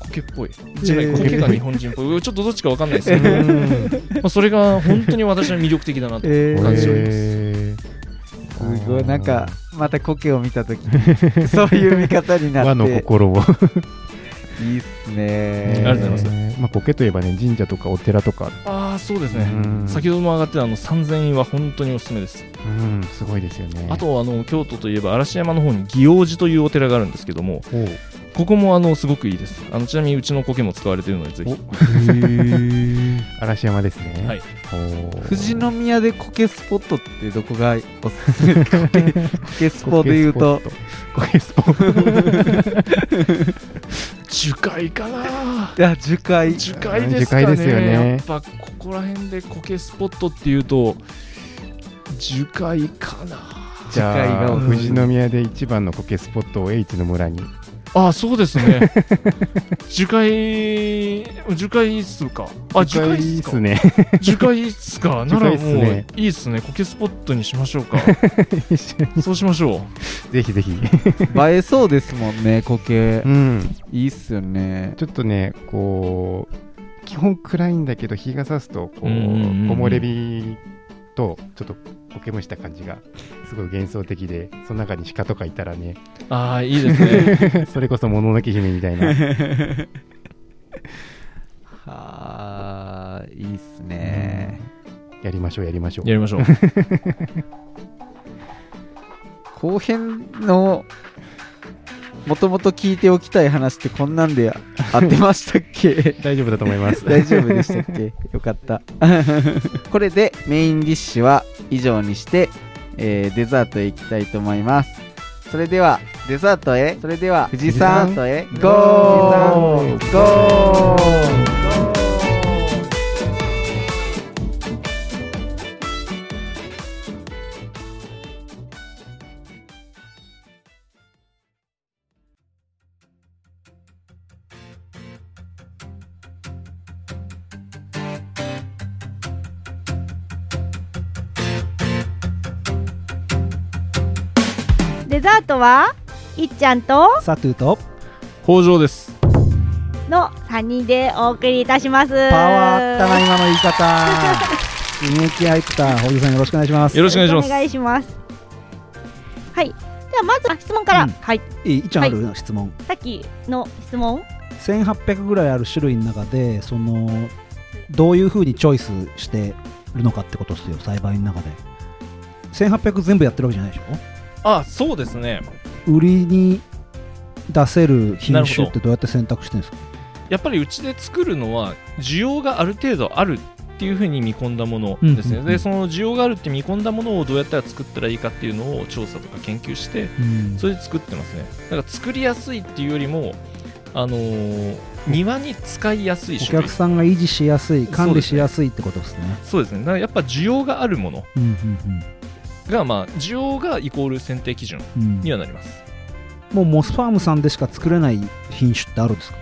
苔っぽいじゃない、苔が日本人っぽい、えー、ちょっとどっちか分かんないですけど、えーまあ、それが本当に私は魅力的だなと感じております、えーすごい。なんかまた苔を見たときにそういう見方になって和の心をいいっすねー。ありがとうございます。まあ、苔といえばね、神社とかお寺とか。ああ、そうですね、うん、先ほども上がってたあのさんぜんえんは本当におすすめです。うん、すごいですよね。あとあの京都といえば嵐山の方に祇王寺というお寺があるんですけども、ここもあのすごくいいです。あのちなみにうちの苔も使われているのでぜひ。へー嵐山ですね、はい、お富士宮で苔スポットってどこがおすすめですか苔スポで言うと苔スポ樹海かな。いや樹海樹海ですかね、ですよね。やっぱここら辺で苔スポットっていうと樹海かな。じゃあ富士宮で一番の苔スポットを H の村に。ああ、そうですね樹海樹海室か。あ、樹海室か樹海室かならもういいっすね。苔スポットにしましょうかそうしましょう。ぜひぜひ映えそうですもんね苔、うん、いいっすよね。ちょっとねこう基本暗いんだけど日が差すとこう木漏れ日とちょっと苔むした感じがすごい幻想的で、その中に鹿とかいたらね。ああ、いいですねそれこそもののけ姫みたいなはあ、いいっすね、うん、やりましょうやりましょうやりましょう後編のもともと聞いておきたい話ってこんなんで合ってましたっけ大丈夫だと思います大丈夫でしたっけよかったこれでメインディッシュは以上にして、えー、デザートへ行きたいと思います。それではデザートへ、それでは富士山へゴーゴー。デザートはいっちゃんとサトゥと北条ですのさんにんでお送りいたします。パワーあったな今の言い方雰囲気入った。北条さんよろしくお願いします。よろしくお願いします。はい、ではまずは質問から、うん、はい、いっちゃんある、はい、質問。さっきの質問せんはっぴゃくぐらいある種類の中でそのどういう風にチョイスしてるのかってことですよ。栽培の中でせんはっぴゃく全部やってるわけじゃないでしょ。あ、そうですね。売りに出せる品種ってどうやって選択してるんですか。やっぱりうちで作るのは需要がある程度あるっていう風に見込んだものですね、うんうんうん、でその需要があるって見込んだものをどうやったら作ったらいいかっていうのを調査とか研究して、うん、それで作ってますね。だから作りやすいっていうよりもあのー、庭に使いやすい種類、お客さんが維持しやすい管理しやすいってことですね。そうですね。だからやっぱ需要があるものが、まあ、需要がイコール選定基準にはなります、うん、もうモスファームさんでしか作れない品種ってあるんですか。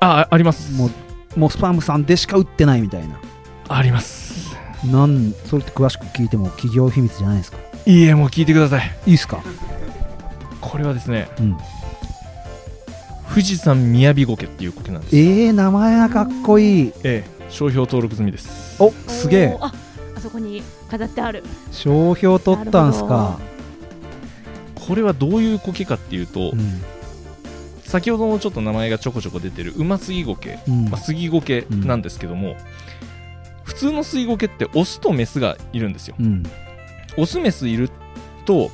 あ、あります。もうモスファームさんでしか売ってないみたいな。あります。なん、それって詳しく聞いても企業秘密じゃないですか。いいえ、もう聞いてください。いいですか。これはですね、うん、富士山みやび苔っていう苔なんです。えー、名前がかっこいい。ええ、商標登録済みです。お、すげえ。 あ, あそこに飾ってある。商標取ったんすか。これはどういう苔かっていうと、うん、先ほどのちょっと名前がちょこちょこ出てるうますぎ苔、うんまあ、杉苔なんですけども、うん、普通の杉苔ってオスとメスがいるんですよ、うん、オスメスいると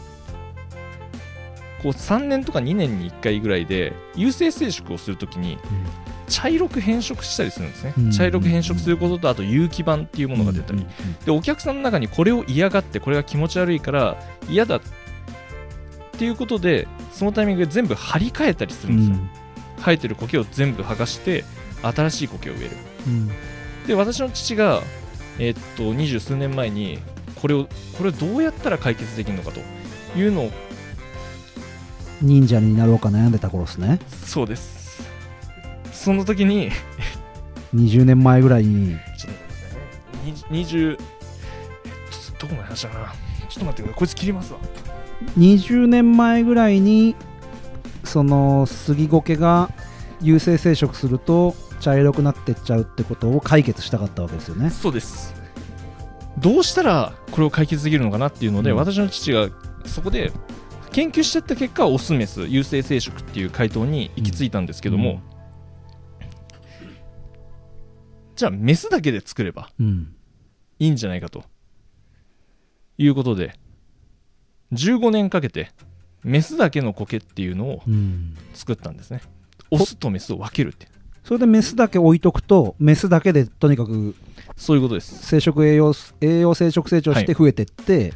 こうさんねんとかにねんにいっかいぐらいで有性生殖をするときに茶色く変色したりするんですね、うん、茶色く変色することとあと有機板っていうものが出たり、うんうん、でお客さんの中にこれを嫌がってこれが気持ち悪いから嫌だっていうことでそのタイミングで全部張り替えたりするんですよ、うん、生えてる苔を全部剥がして新しい苔を植える、うん、で私の父がえー、っと二十数年前にこれをこれをどうやったら解決できるのかというのを忍者になろうか悩んでた頃ですね。そうです。その時ににじゅうねんまえぐらいにちょっとにじゅうどこまで話したかな。ちょっと待ってください、こいつ切りますわ。にじゅうねんまえぐらいにその杉苔が有性生殖すると茶色くなってっちゃうってことを解決したかったわけですよね。そうです。どうしたらこれを解決できるのかなっていうので、うん、私の父がそこで研究していった結果オスメス有性生殖っていう回答に行き着いたんですけども、うん、じゃあメスだけで作ればいいんじゃないかということでじゅうごねんかけてメスだけの苔っていうのを作ったんですね、うん、オスとメスを分けるって。それでメスだけ置いとくとメスだけでとにかくそういうことです。生殖栄養、栄養生殖成長して増えてって、はい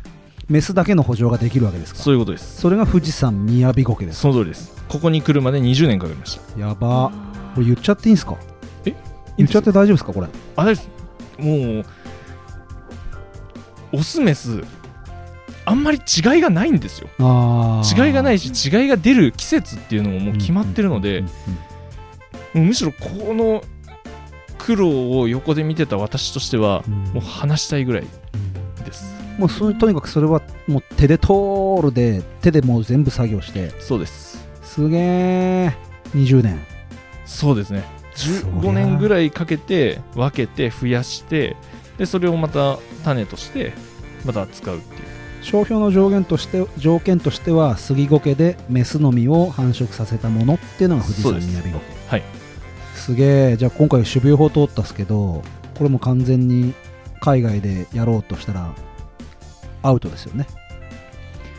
メスだけの補助ができるわけですか。そういうことです。それが富士山みやび苔です。その通りです。ここに来るまでにじゅうねんかかりました。やば、これ言っちゃっていいんですか。えいいです言っちゃって大丈夫ですかこれ。あ、大丈夫。もうオスメスあんまり違いがないんですよ。あ、違いがないし違いが出る季節っていうのももう決まってるので、むしろこの苦労を横で見てた私としては、うん、もう話したいぐらいです。もうそれとにかくそれはもう手で通るで手でもう全部作業して。そうです。すげえ。にじゅうねん。そうですね。じゅうごねんぐらいかけて分けて増やしてでそれをまた種としてまた使うっていう。商標の条件として条件としては杉苔でメスのみを繁殖させたものっていうのが富士山みやび苔。はい、すげえ。じゃあ今回種苗法通ったっすけどこれも完全に海外でやろうとしたらアウトですよね。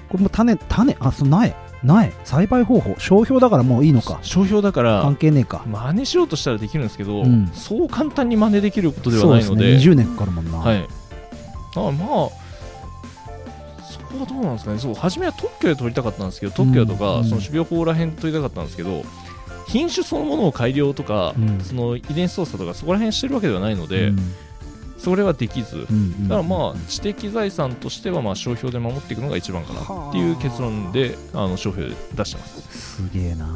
これも種種あその苗苗栽培方法商標だからもういいのか。商標だから関係ねえか。真似しようとしたらできるんですけど、うん、そう簡単に真似できることではないので。そうですね。にじゅうねんかかるもんな。はい。あまあそこはどうなんですかね。そう初めは特許で取りたかったんですけど特許とか、うん、その種苗法ら辺取りたかったんですけど、うん、品種そのものを改良とか、うん、その遺伝子操作とかそこら辺してるわけではないので。うんそれはできず、うん、だからまあ知的財産としてはまあ商標で守っていくのが一番かなっていう結論であの商標で出してます。すげえな。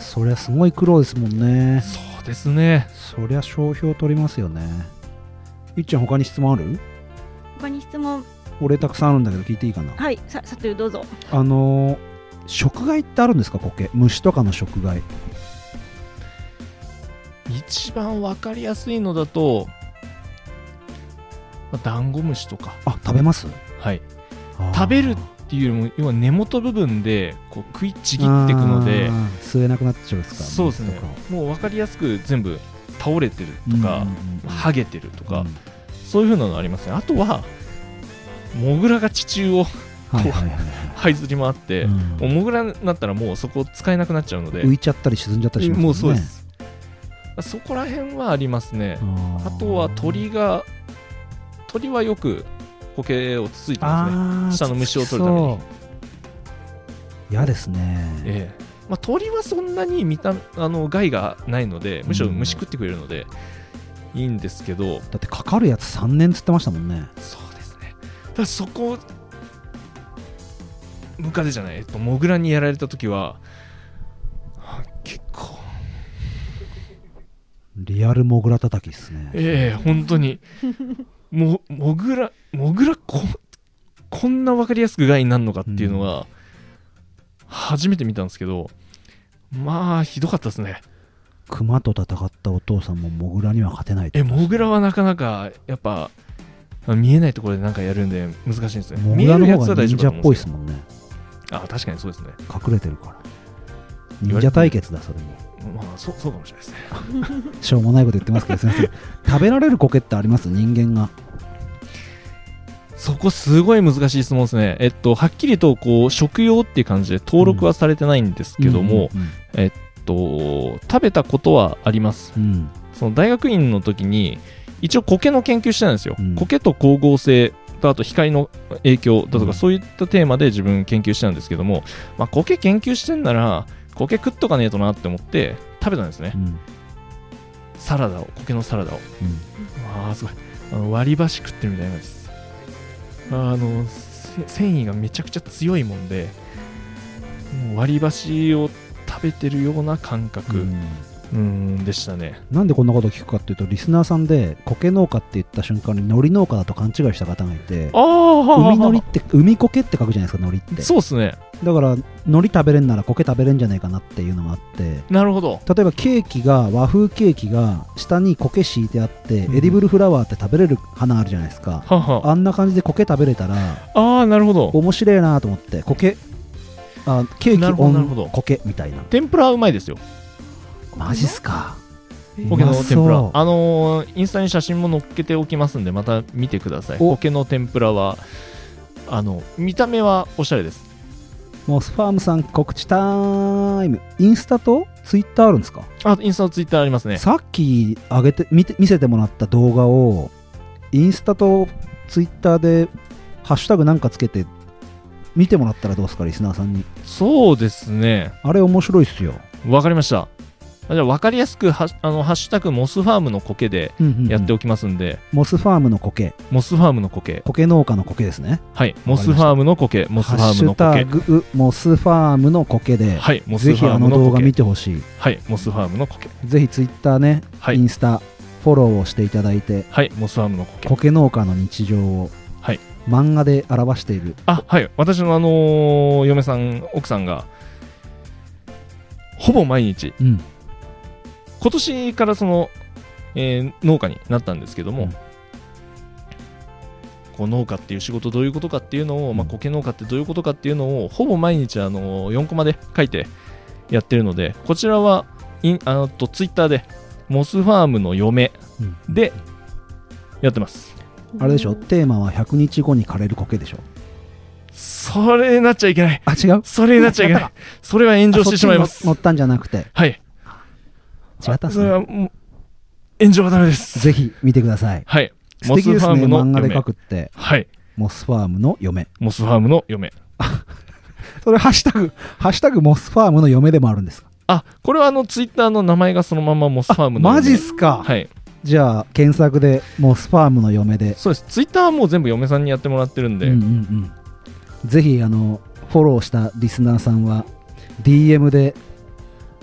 そりゃすごい苦労ですもんね。そうですね。そりゃ商標取りますよね。いっちゃん他に質問ある。他に質問俺たくさんあるんだけど聞いていいかな。はい、さ、さとゆどうぞ。あのー、食害ってあるんですか、苔、虫とかの食害。一番わかりやすいのだとダンゴムシとか。あ、食べます。はい。食べるっていうよりも要は根元部分でこう食いちぎっていくので吸えなくなっちゃうんですか。そうですね。もう分かりやすく全部倒れてるとか、うんうんうん、ハゲてるとか、うん、そういう風なのありますね。あとはモグラが地中を這いずり回って、うん、もうモグラになったらもうそこ使えなくなっちゃうので浮いちゃったり沈んじゃったりしますね。もうそうです。そこら辺はありますね。 あ, あとは鳥が鳥はよく苔をつついてますね。下の虫を取るために。嫌ですね、ええ。まあ、鳥はそんなに見たあの害がないのでむしろ虫食ってくれるので、うん、いいんですけど。だってかかるやつさんねんつってましたもんね。そうですね。だからそこムカデじゃない、えっと、モグラにやられた時は結構リアルモグラ叩きですね。ええ、本当にもモグラモグラ こ, こんな分かりやすく害になるのかっていうのは、うん、初めて見たんですけど、まあひどかったですね。熊と戦ったお父さんもモグラには勝てないって、ね、えモグラはなかなかやっぱ見えないところでなんかやるんで難しいんですね。モグラの方が忍者っぽいですもんね。ああ確かにそうですね。隠れてるから忍者対決だそれも。まあ そ, そうかもしれないですね。しょうもないこと言ってますけどすみません。食べられる苔ってあります？人間が。そこすごい難しい質問ですね。えっと、はっきりとこう食用っていう感じで登録はされてないんですけども、うんうんうん、えっと、食べたことはあります、うん、その大学院の時に一応苔の研究してたんですよ、うん、苔と光合成とあと光の影響だとか、うん、そういったテーマで自分研究してたんですけども、まあ、苔研究してんなら苔食っとかねえとなって思って食べたんですね、うん、サラダを苔のサラダを、うん、わーすごいあの割り箸食ってるみたいな感じです。あの繊維がめちゃくちゃ強いもんでもう割り箸を食べてるような感覚、うん、うんでしたね。なんでこんなこと聞くかっていうとリスナーさんで苔農家って言った瞬間に海苔農家だと勘違いした方がいて、あー海苔って海苔って書くじゃないですか海苔って。そうですね。だから海苔食べれんなら苔食べれんじゃないかなっていうのがあって。なるほど。例えばケーキが和風ケーキが下に苔敷いてあって、うん、エディブルフラワーって食べれる花あるじゃないですか。ははあんな感じで苔食べれたらああなるほど面白いなと思って苔あケーキオン苔みたいな。天ぷらはうまいですよ。マジっすか。苔の天ぷらあのー、インスタに写真も載っけておきますんでまた見てください。苔の天ぷらはあの見た目はおしゃれです。モスファームさん告知タイム。インスタとツイッターあるんですか？あ、インスタとツイッターありますね。さっき上げて 見, て見せてもらった動画をインスタとツイッターでハッシュタグなんかつけて見てもらったらどうですかリスナーさんに。そうですね。あれ面白いっすよ。わかりました。じゃあ分かりやすくはあのハッシュタグモスファームの苔でやっておきますんで、うんうんうん、モスファームの苔モスファームの苔苔農家の苔ですね。はいモスファームの苔モスファームの苔ハッシュタグモスファームの苔で、はい、モスファームの苔ぜひあの動画見てほしい。はいモスファームの苔ぜひツイッターね、はい、インスタフォローをしていただいて、はいモスファームの苔苔農家の日常をはい漫画で表している。あはい私のあのー、嫁さん奥さんがほぼ毎日、うん今年からその、えー、農家になったんですけども、うん、こう農家っていう仕事どういうことかっていうのを、まあ、苔農家ってどういうことかっていうのをほぼ毎日あのよんコマで書いてやってるのでこちらはインあのとツイッターでモスファームの嫁でやってます、うん、あれでしょテーマはひゃくにちごに枯れる苔でしょ。それになっちゃいけない。あ違うそれになっちゃいけない。それは炎上してしまいます。乗ったんじゃなくてはい違ったっすね。それはもう炎上はダメです。ぜひ見てください。はい素敵ですね。漫画で書くってはいモスファームの嫁モスファームの嫁それハッシュタグハッシュタグモスファームの嫁でもあるんですか？あこれはあのツイッターの名前がそのままモスファームの嫁。マジっすか。はいじゃあ検索でモスファームの嫁で。そうですツイッターはもう全部嫁さんにやってもらってるんで、うんうんうん、ぜひあのフォローしたリスナーさんは ディーエム で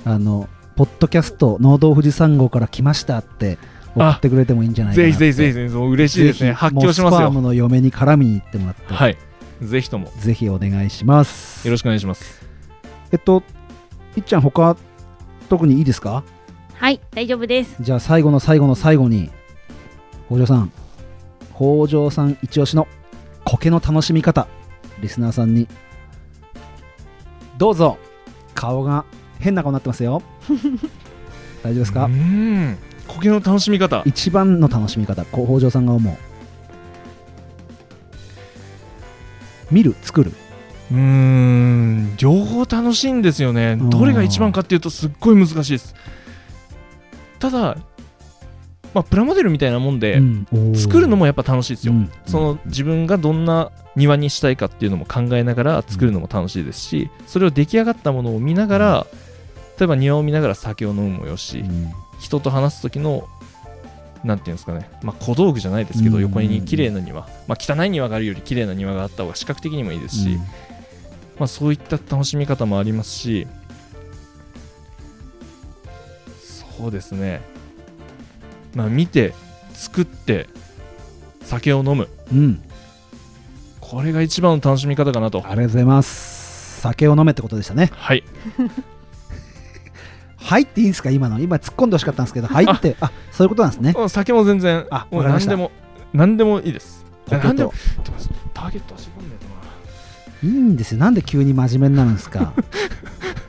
あのポッドキャスト農道富士山号から来ましたって送ってくれてもいいんじゃないかな。ぜひぜひぜひぜひ嬉しいですね。発狂しますよ。モスファームの嫁に絡みに行ってもらってはいぜひともぜひお願いします。よろしくお願いします。えっといっちゃん他特にいいですか？はい、大丈夫です。じゃあ最後の最後の最後に北条さん北条さん一押しの苔の楽しみ方、リスナーさんにどうぞ。顔が変な顔になってますよ大丈夫ですか？うん、苔の楽しみ方、一番の楽しみ方、北条さんが思う見る、作る、うーん両方楽しいんですよね。どれが一番かっていうとすっごい難しいです。ただ、まあ、プラモデルみたいなもんで、うん、作るのもやっぱ楽しいですよ、うん、その自分がどんな庭にしたいかっていうのも考えながら作るのも楽しいですし、それを出来上がったものを見ながら、例えば庭を見ながら酒を飲むもよし、うん、人と話す時のなんていうんですかね、まあ、小道具じゃないですけど、横に綺麗な庭、まあ、汚い庭があるより綺麗な庭があった方が視覚的にもいいですし、うん、まあ、そういった楽しみ方もありますし、そうですね、まあ、見て作って酒を飲む、うん、これが一番の楽しみ方かなと。ありがとうございます。酒を飲めってことでしたね。はいはいっていいんですか？今の今突っ込んでほしかったんですけど、はいってあ、そういうことなんですね。もう酒も全然、あ、もう何でも何でもいいです。何でもターゲットは絞んねえとないいんですよ。なんで急に真面目になるんですか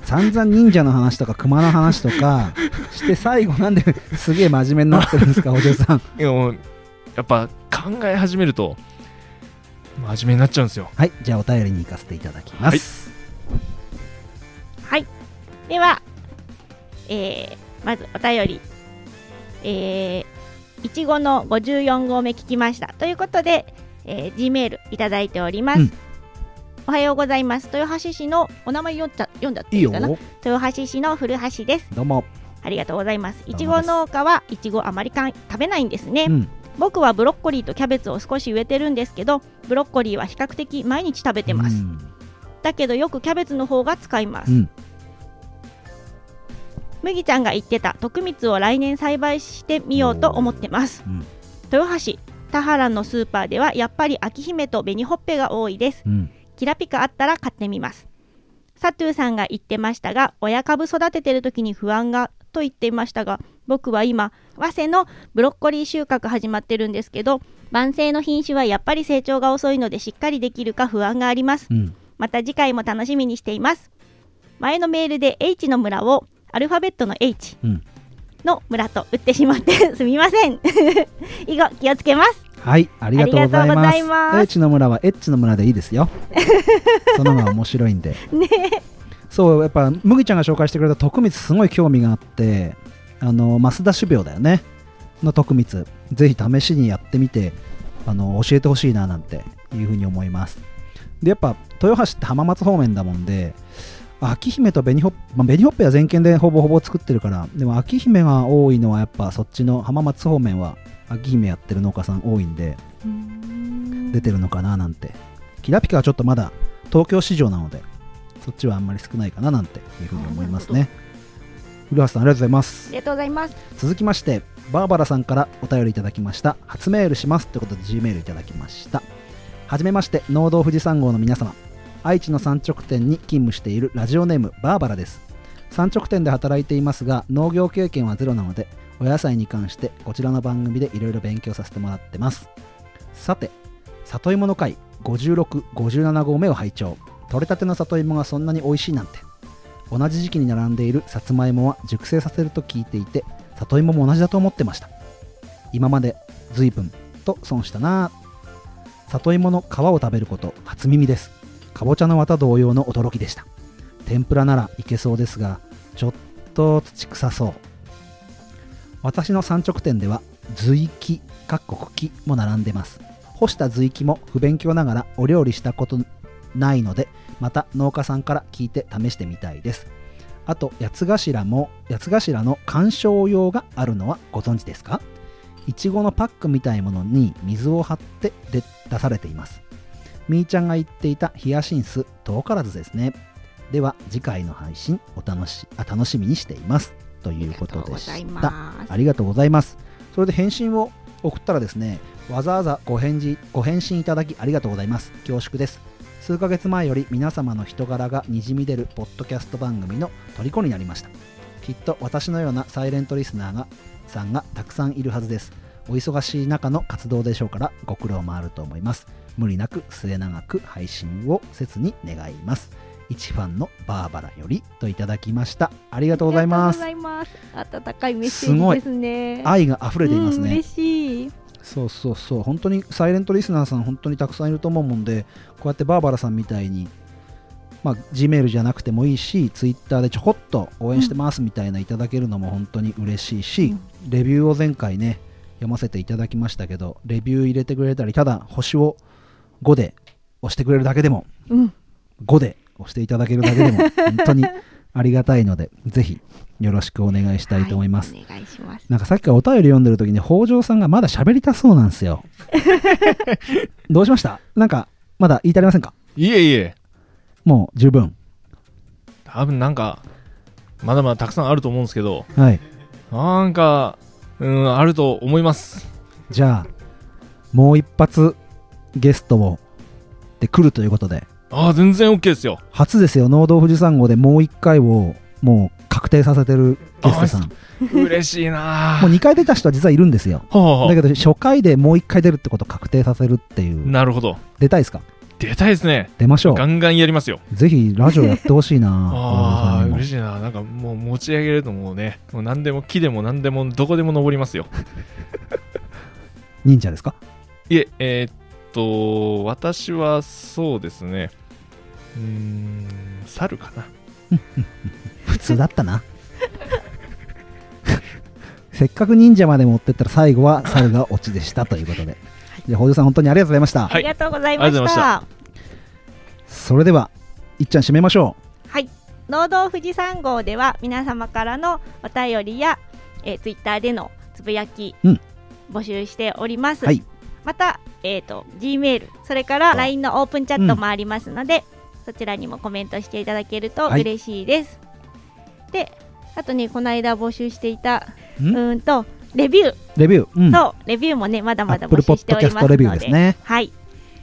散々忍者の話とか熊の話とかして最後なんですげえ真面目になってるんですかお嬢さん。いや、もうやっぱ考え始めると真面目になっちゃうんですよ。はい、じゃあお便りに行かせていただきます。はい、はい、では、えー、まずお便り、えー、いちごのごじゅうよん号目聞きましたということで、えー、G メールいただいております、うん。おはようございます。豊橋市のお名前読んだ読んだっていいかな。いいよ。豊橋市の古橋です。どうもありがとうございます。いちご農家はいちごあまりかん食べないんですね、うん。僕はブロッコリーとキャベツを少し植えてるんですけど、ブロッコリーは比較的毎日食べてます。うん、だけどよくキャベツの方が使います。うん、麦ちゃんが言ってた徳光を来年栽培してみようと思ってます。うん、豊橋田原のスーパーではやっぱり秋姫と紅ほっぺが多いです。うん、キラピカあったら買ってみます。サトゥーさんが言ってましたが、親株育ててる時に不安がと言っていましたが、僕は今早生のブロッコリー収穫始まってるんですけど、晩生の品種はやっぱり成長が遅いのでしっかりできるか不安があります、うん、また次回も楽しみにしています。前のメールで H の村をアルファベットの H の村と打ってしまってすみません以後気をつけます。はい、ありがとうございます。 H の村は H の村でいいですよそのまま面白いんで、ね、そうやっぱ麦ちゃんが紹介してくれた徳光すごい興味があって、あの増田種苗だよねの徳光ぜひ試しにやってみて、あの教えてほしいななんていうふうに思います。でやっぱ豊橋って浜松方面だもんで、秋姫と紅ほっぺ、まあ、紅ほっぺは全県でほぼほぼ作ってるから、でも秋姫が多いのはやっぱそっちの浜松方面は秋姫やってる農家さん多いんで、うーん出てるのかななんて。キラピカはちょっとまだ東京市場なのでそっちはあんまり少ないかななんていうふうに思いますね。古橋さんありがとうございます。ありがとうございます。続きましてバーバラさんからお便りいただきました。初メールしますということで G メールいただきました。はじめまして、農道富士山号の皆様、愛知の産直店に勤務しているラジオネームバーバラです。産直店で働いていますが農業経験はゼロなので、お野菜に関してこちらの番組でいろいろ勉強させてもらってます。さて、里芋の回ごじゅうろく、ごじゅうなな号目を拝聴。採れたての里芋がそんなに美味しいなんて。同じ時期に並んでいるさつまいもは熟成させると聞いていて、里芋も同じだと思ってました。今まで随分と損したな。里芋の皮を食べること初耳です。かぼちゃの綿同様の驚きでした。天ぷらならいけそうですが、ちょっと土臭そう。私の産直店では随木茎も並んでます。干した随木も不勉強ながらお料理したことないので、また農家さんから聞いて試してみたいです。あと八頭も八頭の観賞用があるのはご存知ですか？いちごのパックみたいものに水を張ってで出されています。みーちゃんが言っていたヒヤシンス遠からずですね。では次回の配信お楽しあ楽しみにしています、ということでした。ありがとうございます。それで返信を送ったらですね、わざわざご返事ご返信いただきありがとうございます。恐縮です。数ヶ月前より皆様の人柄がにじみ出るポッドキャスト番組の虜になりました。きっと私のようなサイレントリスナーがさんがたくさんいるはずです。お忙しい中の活動でしょうからご苦労もあると思います。無理なく末永く配信を切に願います。一ファンのバーバラよりといただきました。ありがとうございます。ありがとうございます。温かいメッセージですね。すごい愛が溢れていますね。うん、嬉しい。そうそうそう、本当にサイレントリスナーさん本当にたくさんいると思うもんで、こうやってバーバラさんみたいに、まあ、Gmail じゃなくてもいいし、Twitter でちょこっと応援してますみたいないただけるのも本当に嬉しいし、うん、レビューを前回ね読ませていただきましたけど、レビュー入れてくれたり、ただ星をごで押してくれるだけでも、うん、ごで押していただけるだけでも本当にありがたいのでぜひよろしくお願いしたいと思います。はい、お願いします。なんかさっきからお便り読んでる時に北条さんがまだ喋りたそうなんですよ。どうしました？なんかまだ言い足りませんか？いえいえ。もう十分。多分なんかまだまだたくさんあると思うんですけど。はい。なんかうんあると思います。じゃあもう一発ゲストをで来るということで。ああ全然 OK ですよ。初ですよ、農道富士山号でもういっかいをもう確定させてるゲストさん、嬉しいな。もうにかい出た人は実はいるんですよ。はははだけど初回でもういっかい出るってことを確定させるっていう。なるほど。出たいですか？出たいですね。出ましょう。ガンガンやりますよ。ぜひラジオやってほしいな。ああ嬉しいな。なんかもう持ち上げるともうね、もう何でも木でも何でもどこでも登りますよ。忍者ですか？いえ、えー、っと私はそうですね、うーん猿かな。普通だったな。せっかく忍者まで持ってったら最後は猿がオチでしたということで、じゃあ北条さん本当にありがとうございました、はい、ありがとうございました。それではいっちゃん締めましょう。はい、農道富士山号では皆様からのお便りやえツイッターでのつぶやき、うん、募集しております、はい、また、えーと、Gmail それから ライン のオープンチャットもありますので、うん、そちらにもコメントしていただけると嬉しいです、はい、で、あとねこの間募集していたうんとレビューレビュー、うん、そうレビューもねまだまだ募集しておりますので、アップルポッドキャストレビューですね、はい、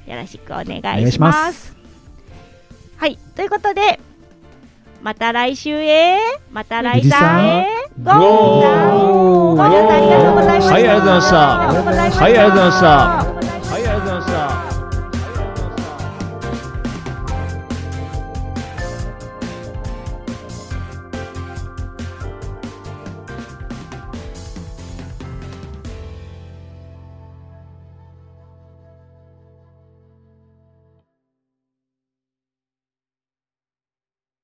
よろしくお願いします。お願いします。はいということでまた来週へ、また来週へゴーゴー。ありがとうございました。はい、ありがとうございました。はい、ありがとうございました。